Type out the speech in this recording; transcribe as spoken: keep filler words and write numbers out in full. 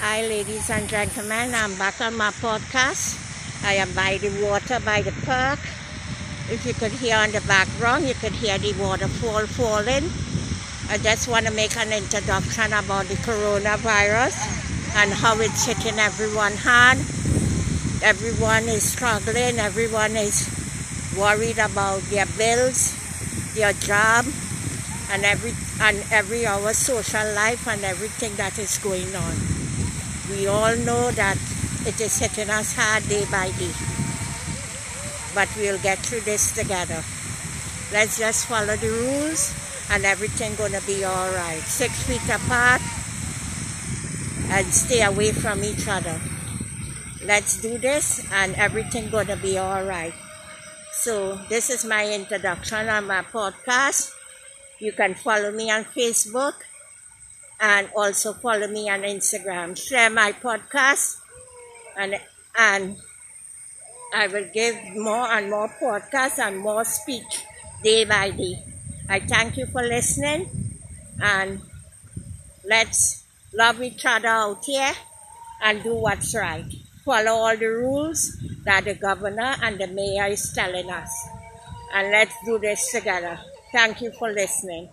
Hi ladies and gentlemen, I'm back on my podcast. I am by the water, by the park. If you could hear on the background, you could hear the waterfall falling. I just want to make an introduction about the coronavirus and how it's hitting everyone hard. Everyone is struggling, everyone is worried about their bills, their job, and every and every our social life and everything that is going on. We all know that it is hitting us hard day by day, but we'll get through this together. Let's just follow the rules and everything gonna be all right. Six feet apart and stay away from each other. Let's do this and everything gonna be all right. So this is my introduction on my podcast. You can follow me on Facebook. And also follow me on Instagram. Share my podcast, and and I will give more and more podcasts and more speech day by day. I thank you for listening, and let's love each other out here and do what's right. Follow all the rules that the governor and the mayor is telling us, and let's do this together. Thank you for listening.